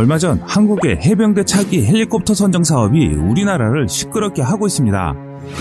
얼마 전 한국의 해병대 차기 헬리콥터 선정 사업이 우리나라를 시끄럽게 하고 있습니다.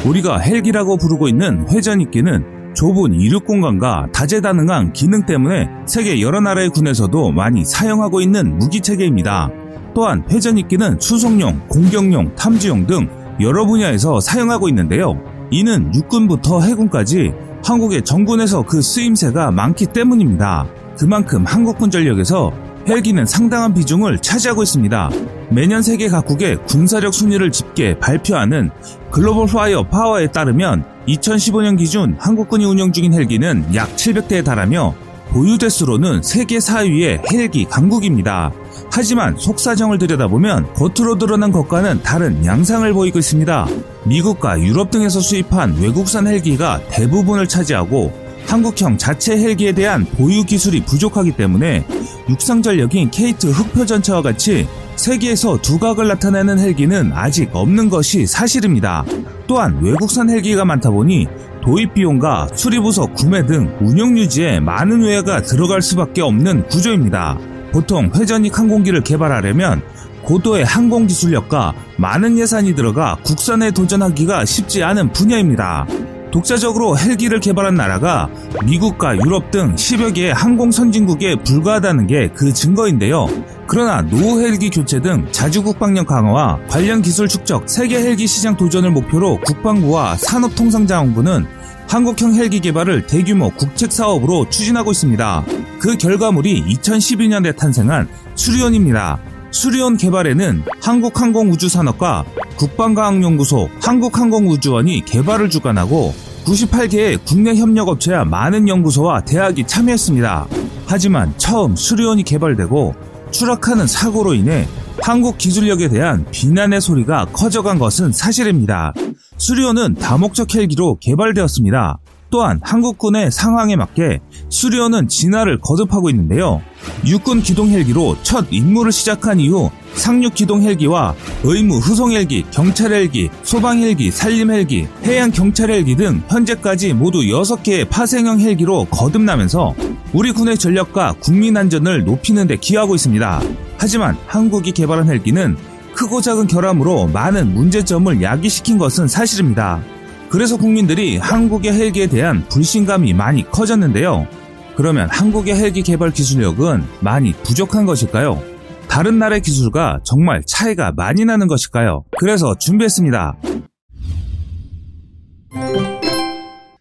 우리가 헬기라고 부르고 있는 회전익기는 좁은 이륙 공간과 다재다능한 기능 때문에 세계 여러 나라의 군에서도 많이 사용하고 있는 무기체계입니다. 또한 회전익기는 수송용, 공격용, 탐지용 등 여러 분야에서 사용하고 있는데요. 이는 육군부터 해군까지 한국의 전군에서 그 쓰임새가 많기 때문입니다. 그만큼 한국군 전력에서 헬기는 상당한 비중을 차지하고 있습니다. 매년 세계 각국의 군사력 순위를 집계, 발표하는 글로벌 파이어 파워에 따르면 2015년 기준 한국군이 운영 중인 헬기는 약 700대에 달하며 보유 대수로는 세계 4위의 헬기 강국입니다. 하지만 속사정을 들여다보면 겉으로 드러난 것과는 다른 양상을 보이고 있습니다. 미국과 유럽 등에서 수입한 외국산 헬기가 대부분을 차지하고 한국형 자체 헬기에 대한 보유 기술이 부족하기 때문에 육상 전력인 K2 흑표 전차와 같이 세계에서 두각을 나타내는 헬기는 아직 없는 것이 사실입니다. 또한 외국산 헬기가 많다 보니 도입 비용과 수리부서 구매 등 운영 유지에 많은 외화가 들어갈 수밖에 없는 구조입니다. 보통 회전익 항공기를 개발하려면 고도의 항공기술력과 많은 예산이 들어가 국산에 도전하기가 쉽지 않은 분야입니다. 독자적으로 헬기를 개발한 나라가 미국과 유럽 등 10여 개의 항공선진국에 불과하다는 게 그 증거인데요. 그러나 노후 헬기 교체 등 자주 국방력 강화와 관련 기술 축적, 세계 헬기 시장 도전을 목표로 국방부와 산업통상자원부는 한국형 헬기 개발을 대규모 국책사업으로 추진하고 있습니다. 그 결과물이 2012년에 탄생한 수리온입니다. 수리온 개발에는 한국항공우주산업과 국방과학연구소, 한국항공우주원이 개발을 주관하고 98개의 국내 협력업체와 많은 연구소와 대학이 참여했습니다. 하지만 처음 수리온이 개발되고 추락하는 사고로 인해 한국 기술력에 대한 비난의 소리가 커져간 것은 사실입니다. 수리온은 다목적 헬기로 개발되었습니다. 또한 한국군의 상황에 맞게 수리온은 진화를 거듭하고 있는데요. 육군 기동 헬기로 첫 임무를 시작한 이후 상륙 기동 헬기와 의무 후송 헬기, 경찰 헬기, 소방 헬기, 산림 헬기, 해양 경찰 헬기 등 현재까지 모두 6개의 파생형 헬기로 거듭나면서 우리 군의 전력과 국민 안전을 높이는 데 기여하고 있습니다. 하지만 한국이 개발한 헬기는 크고 작은 결함으로 많은 문제점을 야기시킨 것은 사실입니다. 그래서 국민들이 한국의 헬기에 대한 불신감이 많이 커졌는데요. 그러면 한국의 헬기 개발 기술력은 많이 부족한 것일까요? 다른 나라의 기술과 정말 차이가 많이 나는 것일까요? 그래서 준비했습니다.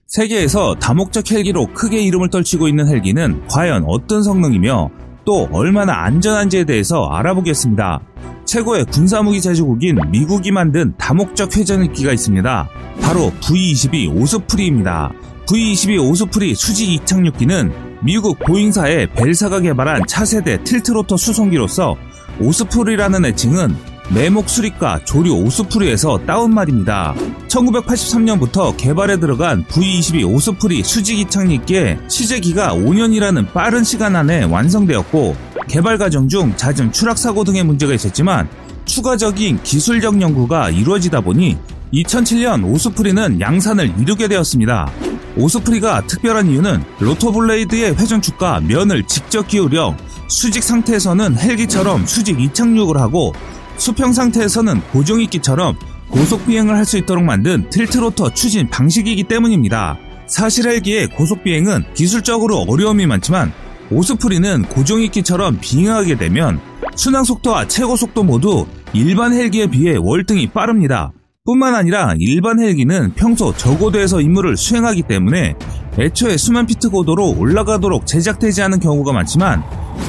세계에서 다목적 헬기로 크게 이름을 떨치고 있는 헬기는 과연 어떤 성능이며 또 얼마나 안전한지에 대해서 알아보겠습니다. 최고의 군사무기 제조국인 미국이 만든 다목적 회전익기가 있습니다. 바로 V-22 오스프리입니다. V-22 오스프리 수직 이착륙기는 미국 보잉사의 벨사가 개발한 차세대 틸트로터 수송기로서 오스프리라는 애칭은 매목 수립과 조류 오스프리에서 따온 말입니다. 1983년부터 개발에 들어간 V-22 오스프리 수직 이착륙기의 시제기가 5년이라는 빠른 시간 안에 완성되었고 개발 과정 중 잦은 추락사고 등의 문제가 있었지만 추가적인 기술적 연구가 이루어지다 보니 2007년 오스프리는 양산을 이루게 되었습니다. 오스프리가 특별한 이유는 로터블레이드의 회전축과 면을 직접 기울여 수직 상태에서는 헬기처럼 수직 이착륙을 하고 수평 상태에서는 고정익기처럼 고속비행을 할 수 있도록 만든 틸트로터 추진 방식이기 때문입니다. 사실 헬기의 고속비행은 기술적으로 어려움이 많지만 오스프리는 고정익기처럼 비행하게 되면 순항속도와 최고속도 모두 일반 헬기에 비해 월등히 빠릅니다. 뿐만 아니라 일반 헬기는 평소 저고도에서 임무를 수행하기 때문에 애초에 수만 피트 고도로 올라가도록 제작되지 않은 경우가 많지만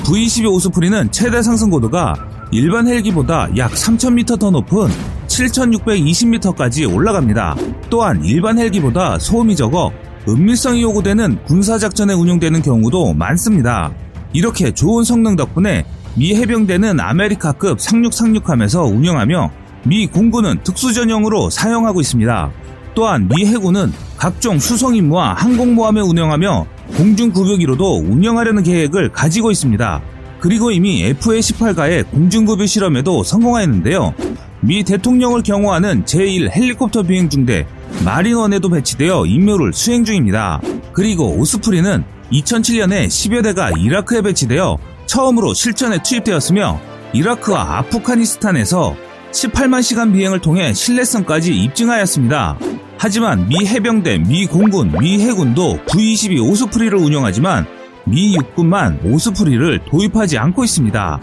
V-22 오스프리는 최대 상승 고도가 일반 헬기보다 약 3000m 더 높은 7620m까지 올라갑니다. 또한 일반 헬기보다 소음이 적어 은밀성이 요구되는 군사작전에 운용되는 경우도 많습니다. 이렇게 좋은 성능 덕분에 미 해병대는 아메리카급 상륙함에서 운영하며 미 공군은 특수전용으로 사용하고 있습니다. 또한 미 해군은 각종 수송임무와 항공모함에 운영하며 공중급유기로도 운영하려는 계획을 가지고 있습니다. 그리고 이미 FA-18가의 공중급유 실험에도 성공하였는데요. 미 대통령을 경호하는 제1 헬리콥터 비행 중대 마린원에도 배치되어 임무를 수행 중입니다. 그리고 오스프리는 2007년에 10여 대가 이라크에 배치되어 처음으로 실전에 투입되었으며 이라크와 아프가니스탄에서 18만 시간 비행을 통해 신뢰성까지 입증하였습니다. 하지만 미 해병대, 미 공군, 미 해군도 V-22 오스프리를 운영하지만 미 육군만 오스프리를 도입하지 않고 있습니다.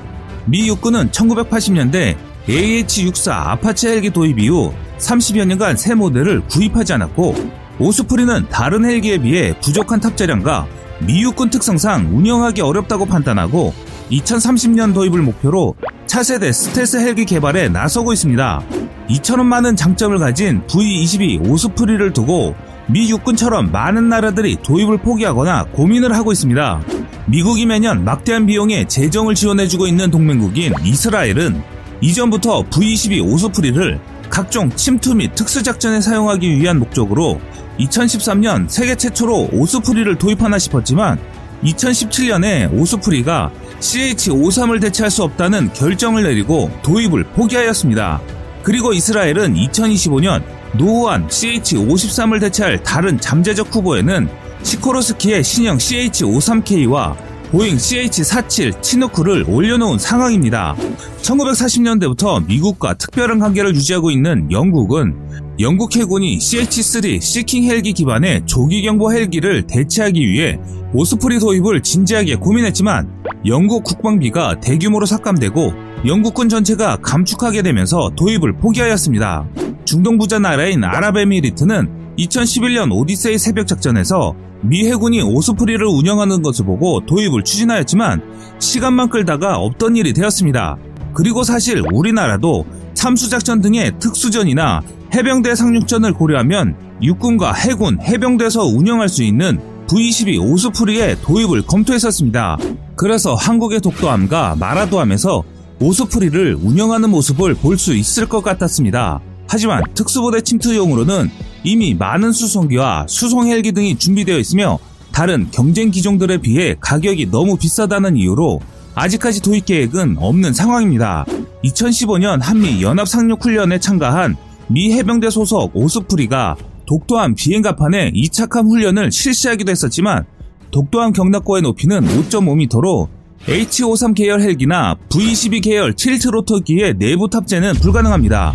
미 육군은 1980년대 AH-64 아파치 헬기 도입 이후 30여 년간 새 모델을 구입하지 않았고, 오스프리는 다른 헬기에 비해 부족한 탑재량과 미 육군 특성상 운영하기 어렵다고 판단하고 2030년 도입을 목표로 차세대 스텔스 헬기 개발에 나서고 있습니다. 이처럼 많은 장점을 가진 V-22 오스프리를 두고 미 육군처럼 많은 나라들이 도입을 포기하거나 고민을 하고 있습니다. 미국이 매년 막대한 비용에 재정을 지원해주고 있는 동맹국인 이스라엘은 이전부터 V-22 오스프리를 각종 침투 및 특수작전에 사용하기 위한 목적으로 2013년 세계 최초로 오스프리를 도입하나 싶었지만 2017년에 오스프리가 CH-53을 대체할 수 없다는 결정을 내리고 도입을 포기하였습니다. 그리고 이스라엘은 2025년 노후한 CH-53을 대체할 다른 잠재적 후보에는 시코르스키의 신형 CH-53K와 보잉 CH-47 치누크를 올려놓은 상황입니다. 1940년대부터 미국과 특별한 관계를 유지하고 있는 영국은 영국 해군이 CH-3 시킹 헬기 기반의 조기경보 헬기를 대체하기 위해 오스프리 도입을 진지하게 고민했지만 영국 국방비가 대규모로 삭감되고 영국군 전체가 감축하게 되면서 도입을 포기하였습니다. 중동 부자 나라인 아랍에미리트는 2011년 오디세이 새벽 작전에서 미 해군이 오스프리를 운영하는 것을 보고 도입을 추진하였지만 시간만 끌다가 없던 일이 되었습니다. 그리고 사실 우리나라도 참수작전 등의 특수전이나 해병대 상륙전을 고려하면 육군과 해군, 해병대에서 운영할 수 있는 V-22 오스프리의 도입을 검토했었습니다. 그래서 한국의 독도함과 마라도함에서 오스프리를 운영하는 모습을 볼 수 있을 것 같았습니다. 하지만 특수부대 침투용으로는 이미 많은 수송기와 수송헬기 등이 준비되어 있으며 다른 경쟁 기종들에 비해 가격이 너무 비싸다는 이유로 아직까지 도입 계획은 없는 상황입니다. 2015년 한미 연합상륙훈련에 참가한 미 해병대 소속 오스프리가 독도함 비행갑판에 이착함 훈련을 실시하기도 했었지만 독도함 격납고의 높이는 5.5m로 H-53 계열 헬기나 V-22 계열 7트로터기의 내부 탑재는 불가능합니다.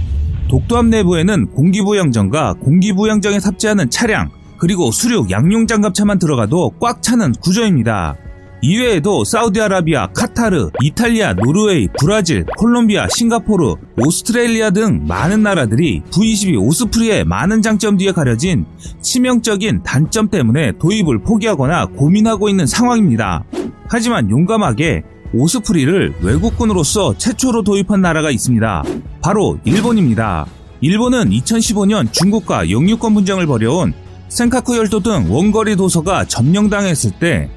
독도함 내부에는 공기부양정과 공기부양정에 탑재하는 차량, 그리고 수륙 양용장갑차만 들어가도 꽉 차는 구조입니다. 이외에도 사우디아라비아, 카타르, 이탈리아, 노르웨이, 브라질, 콜롬비아, 싱가포르, 오스트레일리아 등 많은 나라들이 V-22 오스프리의 많은 장점 뒤에 가려진 치명적인 단점 때문에 도입을 포기하거나 고민하고 있는 상황입니다. 하지만 용감하게 오스프리를 외국군으로서 최초로 도입한 나라가 있습니다. 바로 일본입니다. 일본은 2015년 중국과 영유권 분쟁을 벌여온 센카쿠 열도 등 원거리 도서가 점령당했을 때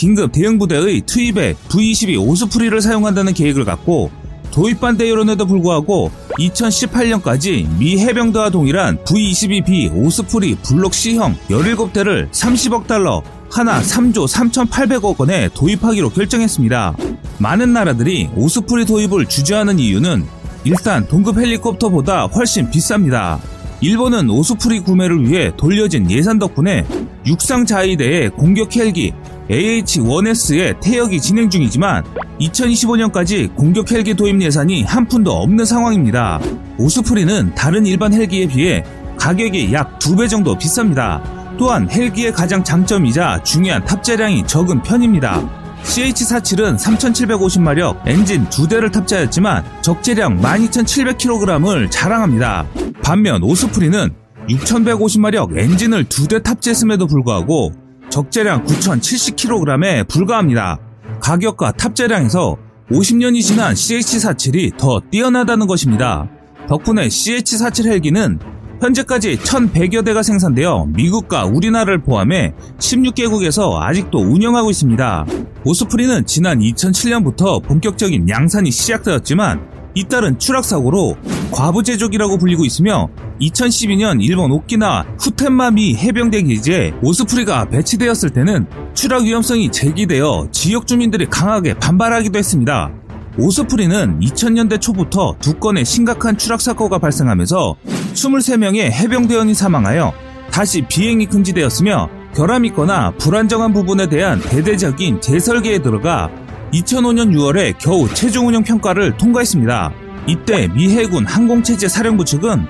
긴급 대응부대의 투입에 V-22 오스프리를 사용한다는 계획을 갖고 도입 반대 여론에도 불구하고 2018년까지 미 해병대와 동일한 V-22B 오스프리 블록 C형 17대를 30억 달러, 하나 3조 3,800억 원에 도입하기로 결정했습니다. 많은 나라들이 오스프리 도입을 주저하는 이유는 일단 동급 헬리콥터보다 훨씬 비쌉니다. 일본은 오스프리 구매를 위해 돌려진 예산 덕분에 육상 자위대의 공격 헬기 AH-1S의 퇴역이 진행 중이지만 2025년까지 공격 헬기 도입 예산이 한 푼도 없는 상황입니다. 오스프리는 다른 일반 헬기에 비해 가격이 약 2배 정도 비쌉니다. 또한 헬기의 가장 장점이자 중요한 탑재량이 적은 편입니다. CH-47은 3,750마력 엔진 2대를 탑재하였지만 적재량 12,700kg을 자랑합니다. 반면 오스프리는 6,150마력 엔진을 2대 탑재했음에도 불구하고 적재량 9,070kg에 불과합니다. 가격과 탑재량에서 50년이 지난 CH-47이 더 뛰어나다는 것입니다. 덕분에 CH-47 헬기는 현재까지 1,100여 대가 생산되어 미국과 우리나라를 포함해 16개국에서 아직도 운영하고 있습니다. 오스프리는 지난 2007년부터 본격적인 양산이 시작되었지만 잇따른 추락사고로 과부제족이라고 불리고 있으며 2012년 일본 오키나와 후텐마 미 해병대 기지에 오스프리가 배치되었을 때는 추락 위험성이 제기되어 지역 주민들이 강하게 반발하기도 했습니다. 오스프리는 2000년대 초부터 두 건의 심각한 추락사고가 발생하면서 23명의 해병대원이 사망하여 다시 비행이 금지되었으며 결함 있거나 불안정한 부분에 대한 대대적인 재설계에 들어가 2005년 6월에 겨우 최종운영 평가를 통과했습니다. 이때 미 해군 항공체제 사령부 측은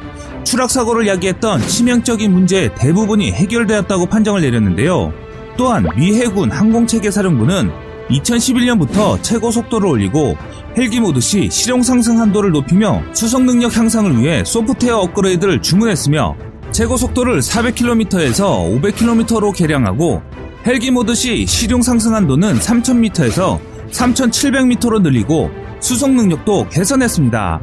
추락사고를 야기했던 치명적인 문제의 대부분이 해결되었다고 판정을 내렸는데요. 또한 미 해군 항공체계 사령부는 2011년부터 최고 속도를 올리고 헬기 모드 시 실용 상승 한도를 높이며 수송 능력 향상을 위해 소프트웨어 업그레이드를 주문했으며 최고 속도를 400km에서 500km로 개량하고 헬기 모드 시 실용 상승 한도는 3000m에서 3700m로 늘리고 수송 능력도 개선했습니다.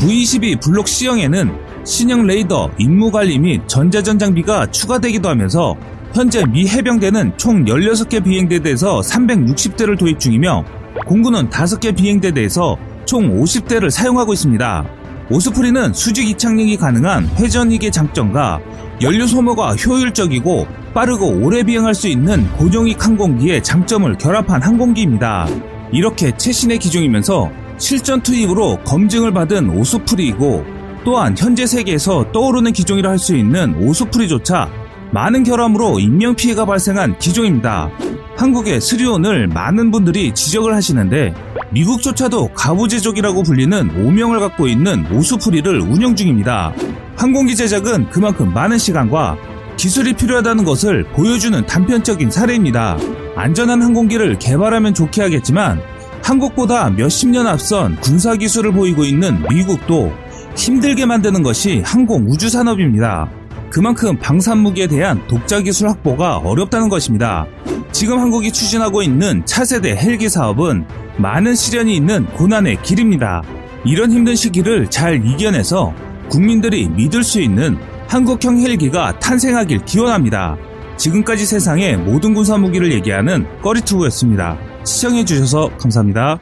V-22 블록 C형에는 신형 레이더, 임무 관리 및 전자전 장비가 추가되기도 하면서 현재 미 해병대는 총 16개 비행대대에서 360대를 도입 중이며 공군은 5개 비행대대에서 총 50대를 사용하고 있습니다. 오스프리는 수직 이착륙이 가능한 회전익의 장점과 연료 소모가 효율적이고 빠르고 오래 비행할 수 있는 고정익 항공기의 장점을 결합한 항공기입니다. 이렇게 최신의 기종이면서 실전 투입으로 검증을 받은 오스프리이고 또한 현재 세계에서 떠오르는 기종이라 할 수 있는 오스프리조차 많은 결함으로 인명피해가 발생한 기종입니다. 한국의 수리온을 많은 분들이 지적을 하시는데 미국조차도 가부제족이라고 불리는 오명을 갖고 있는 오스프리를 운영 중입니다. 항공기 제작은 그만큼 많은 시간과 기술이 필요하다는 것을 보여주는 단편적인 사례입니다. 안전한 항공기를 개발하면 좋게 하겠지만 한국보다 몇십 년 앞선 군사기술을 보이고 있는 미국도 힘들게 만드는 것이 항공우주산업입니다. 그만큼 방산무기에 대한 독자기술 확보가 어렵다는 것입니다. 지금 한국이 추진하고 있는 차세대 헬기 사업은 많은 시련이 있는 고난의 길입니다. 이런 힘든 시기를 잘 이겨내서 국민들이 믿을 수 있는 한국형 헬기가 탄생하길 기원합니다. 지금까지 세상의 모든 군사무기를 얘기하는 꺼리투브였습니다. 시청해주셔서 감사합니다.